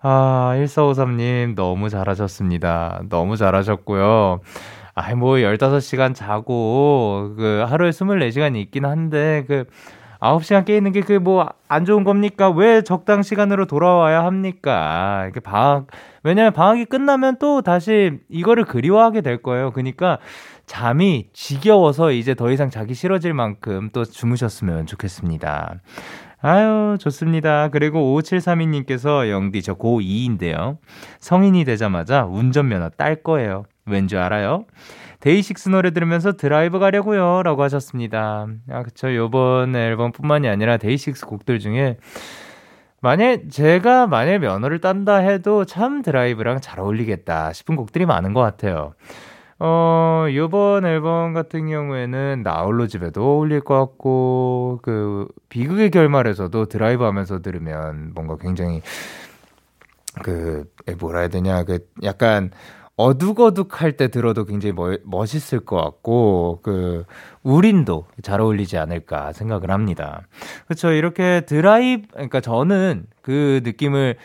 아, 1453님 너무 잘하셨습니다. 너무 잘하셨고요. 아이 뭐 15시간 자고 그 하루에 24시간이 있긴 한데 그 9시간 깨있는 게 그게 뭐 안 좋은 겁니까? 왜 적당 시간으로 돌아와야 합니까? 이렇게 방학, 왜냐면 방학이 끝나면 또 다시 이거를 그리워하게 될 거예요. 그러니까 잠이 지겨워서 이제 더 이상 자기 싫어질 만큼 또 주무셨으면 좋겠습니다. 아유, 좋습니다. 그리고 5732님께서 영디 저 고2인데요. 성인이 되자마자 운전면허 딸 거예요. 왠 줄 알아요? 데이식스 노래 들으면서 드라이브 가려고요 라고 하셨습니다. 아, 그쵸. 요번 앨범뿐만이 아니라 데이식스 곡들 중에 제가 만약에 면허를 딴다 해도 참 드라이브랑 잘 어울리겠다 싶은 곡들이 많은 것 같아요. 요번 앨범 같은 경우에는 나 홀로 집에도 어울릴 것 같고 그 비극의 결말에서도 드라이브 하면서 들으면 뭔가 굉장히 그 뭐라 해야 되냐 그 약간 어둑어둑할 때 들어도 굉장히 멋있을 것 같고 그 우린도 잘 어울리지 않을까 생각을 합니다. 그렇죠. 이렇게 드라이브 그러니까 저는 그 느낌을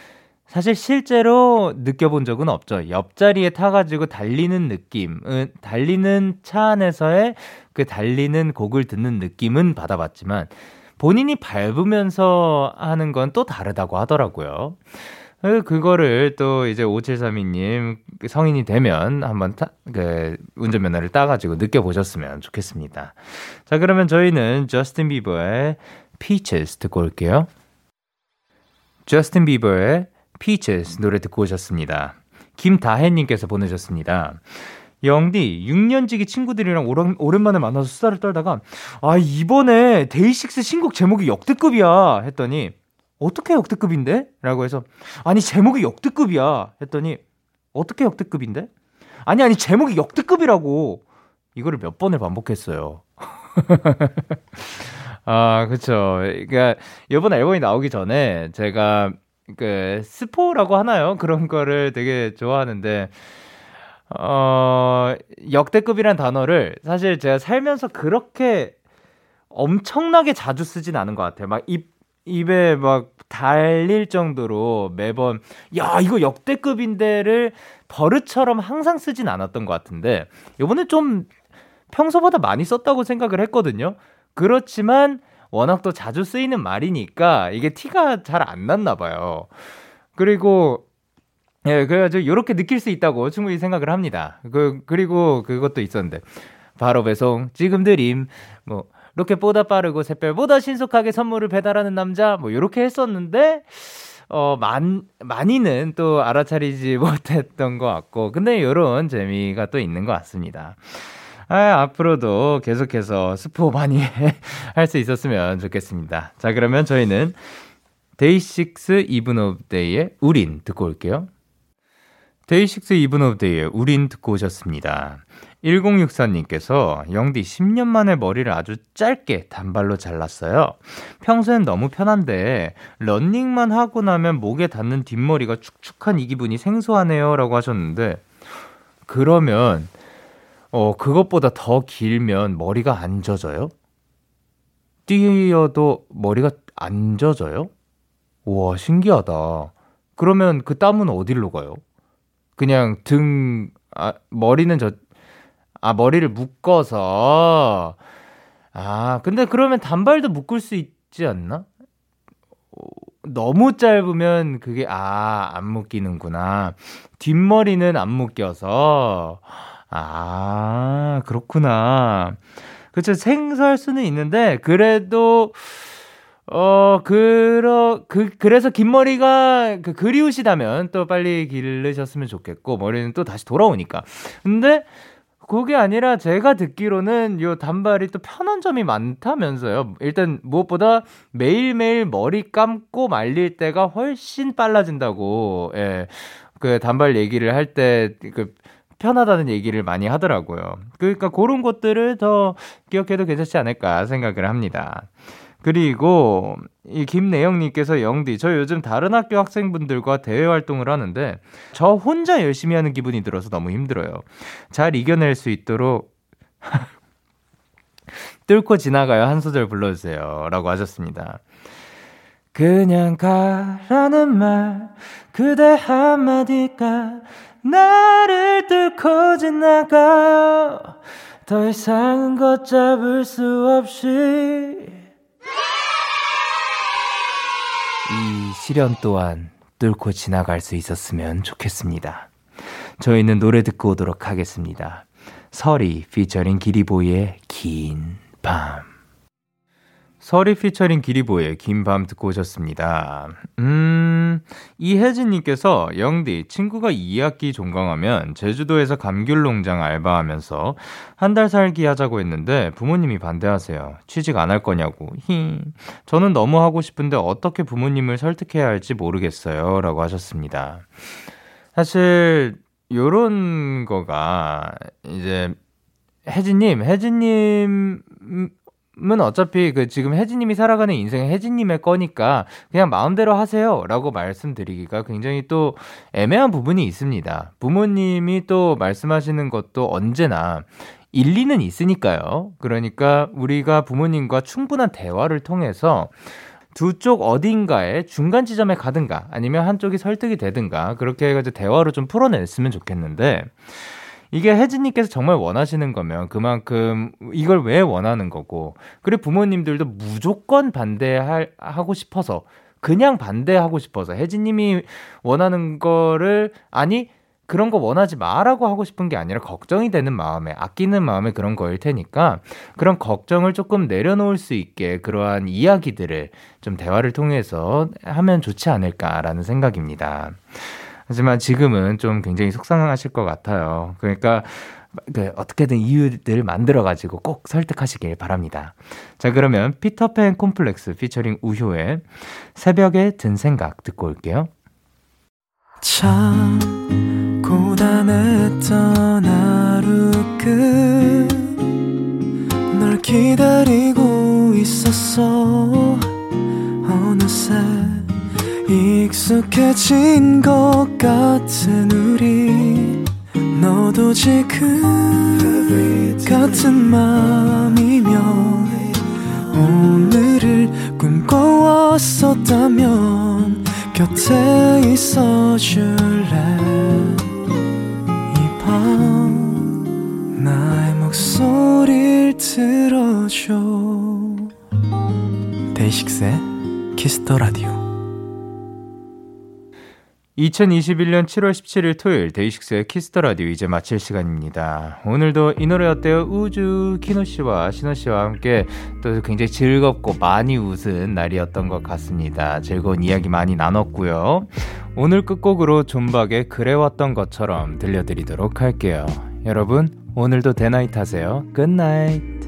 사실 실제로 느껴본 적은 없죠. 옆자리에 타가지고 달리는 느낌은 달리는 차 안에서의 그 달리는 곡을 듣는 느낌은 받아봤지만 본인이 밟으면서 하는 건 또 다르다고 하더라고요. 그거를 또 이제 5732님 성인이 되면 한번 그 운전면허를 따가지고 느껴보셨으면 좋겠습니다. 자, 그러면 저희는 저스틴 비버의 Peaches 듣고 올게요. 저스틴 비버의 Peaches 노래 듣고 오셨습니다. 김다혜님께서 보내셨습니다. 영디, 6년지기 친구들이랑 오랜만에 만나서 수다를 떨다가 아, 이번에 데이식스 신곡 제목이 역대급이야 했더니 어떻게 역대급인데? 라고 해서 아니 제목이 역대급이야 했더니 어떻게 역대급인데? 아니 제목이 역대급이라고 이거를 몇 번을 반복했어요. 아, 그쵸. 그러니까 이번 앨범이 나오기 전에 제가 그 스포라고 하나요? 그런 거를 되게 좋아하는데 역대급이란 단어를 사실 제가 살면서 그렇게 엄청나게 자주 쓰진 않은 것 같아요. 막 입에 막 달릴 정도로 매번 야 이거 역대급인데를 버릇처럼 항상 쓰진 않았던 것 같은데 이번에 좀 평소보다 많이 썼다고 생각을 했거든요. 그렇지만 워낙 또 자주 쓰이는 말이니까 이게 티가 잘 안 났나 봐요. 그리고 예, 그래가지고 이렇게 느낄 수 있다고 충분히 생각을 합니다. 그리고 그것도 있었는데 바로 배송 지금 드림 뭐 로켓보다 빠르고 샛별보다 신속하게 선물을 배달하는 남자 뭐 요렇게 했었는데 많이는 또 알아차리지 못했던 것 같고 근데 요런 재미가 또 있는 것 같습니다. 아, 앞으로도 계속해서 스포 많이 할 수 있었으면 좋겠습니다. 자, 그러면 저희는 데이식스 이븐 오브 데이의 우린 듣고 올게요. 데이식스 이븐 오브 데이의 우린 듣고 오셨습니다. 1064님께서 영디 10년 만에 머리를 아주 짧게 단발로 잘랐어요. 평소엔 너무 편한데 러닝만 하고 나면 목에 닿는 뒷머리가 축축한 이 기분이 생소하네요 라고 하셨는데, 그러면 그것보다 더 길면 머리가 안 젖어요? 뛰어도 머리가 안 젖어요? 우와, 신기하다. 그러면 그 땀은 어디로 가요? 그냥 머리는 머리를 묶어서. 근데 그러면 단발도 묶을 수 있지 않나? 너무 짧으면 그게 안 묶이는구나. 뒷머리는 안 묶여서. 그렇구나. 그쵸, 생소할 수는 있는데, 그래도 그래서 긴 머리가 그리우시다면 또 빨리 기르셨으면 좋겠고, 머리는 또 다시 돌아오니까. 근데 그게 아니라 제가 듣기로는 요 단발이 또 편한 점이 많다면서요. 일단 무엇보다 매일매일 머리 감고 말릴 때가 훨씬 빨라진다고, 예, 그 단발 얘기를 할 때 편하다는 얘기를 많이 하더라고요. 그러니까 그런 것들을 더 기억해도 괜찮지 않을까 생각을 합니다. 그리고 이 김내영님께서 영디, 저 요즘 다른 학교 학생분들과 대외활동을 하는데 저 혼자 열심히 하는 기분이 들어서 너무 힘들어요. 잘 이겨낼 수 있도록 뚫고 지나가요 한 소절 불러주세요 라고 하셨습니다. 그냥 가라는 말 그대 한마디가 나를 뚫고 지나가요. 더 이상은 걷잡을 수 없이 이 시련 또한 뚫고 지나갈 수 있었으면 좋겠습니다. 저희는 노래 듣고 오도록 하겠습니다. 서리 피처링 기리보이의 긴 밤. 서리 피처링 기리보이의 긴 밤 듣고 오셨습니다. 이혜진님께서 영디, 친구가 2학기 종강하면 제주도에서 감귤 농장 알바하면서 한 달 살기 하자고 했는데 부모님이 반대하세요. 취직 안 할 거냐고. 저는 너무 하고 싶은데 어떻게 부모님을 설득해야 할지 모르겠어요 라고 하셨습니다. 사실 요런 거가 이제 혜진님은 어차피 지금 혜진님이 살아가는 인생은 혜진님의 거니까 그냥 마음대로 하세요 라고 말씀드리기가 굉장히 또 애매한 부분이 있습니다. 부모님이 또 말씀하시는 것도 언제나 일리는 있으니까요. 그러니까 우리가 부모님과 충분한 대화를 통해서 두 쪽 어딘가에 중간 지점에 가든가 아니면 한쪽이 설득이 되든가 그렇게 해가지고 대화로 좀 풀어냈으면 좋겠는데, 이게 혜진님께서 정말 원하시는 거면 그만큼 이걸 왜 원하는 거고, 그리고 부모님들도 무조건 반대하고 싶어서, 그냥 반대하고 싶어서 혜진님이 원하는 거를 아니 그런 거 원하지 마라고 하고 싶은 게 아니라 걱정이 되는 마음에, 아끼는 마음에 그런 거일 테니까 그런 걱정을 조금 내려놓을 수 있게 그러한 이야기들을 좀 대화를 통해서 하면 좋지 않을까라는 생각입니다. 하지만 지금은 좀 굉장히 속상하실 것 같아요. 그러니까 어떻게든 이유들을 만들어가지고 꼭 설득하시길 바랍니다. 자, 그러면 피터팬 콤플렉스 피처링 우효의 새벽에 든 생각 듣고 올게요. 참 고단했던 하루 끝 널 기다리고 있었어. 어느새 익숙해진 것 같은 우리, 너도 지금 같은 맘이면 오늘을 꿈꿔왔었다면 곁에 있어줄래. 이 밤 나의 목소리를 들어줘. 데이식스의 키스 더 라디오. 2021년 7월 17일 토요일 데이식스의 키스 더 라디오 이제 마칠 시간입니다. 오늘도 이 노래 어때요? 우주 키노씨와 신호씨와 함께 또 굉장히 즐겁고 많이 웃은 날이었던 것 같습니다. 즐거운 이야기 많이 나눴고요. 오늘 끝곡으로 존박의 그래왔던 것처럼 들려드리도록 할게요. 여러분 오늘도 대나잇 하세요. 굿나잇.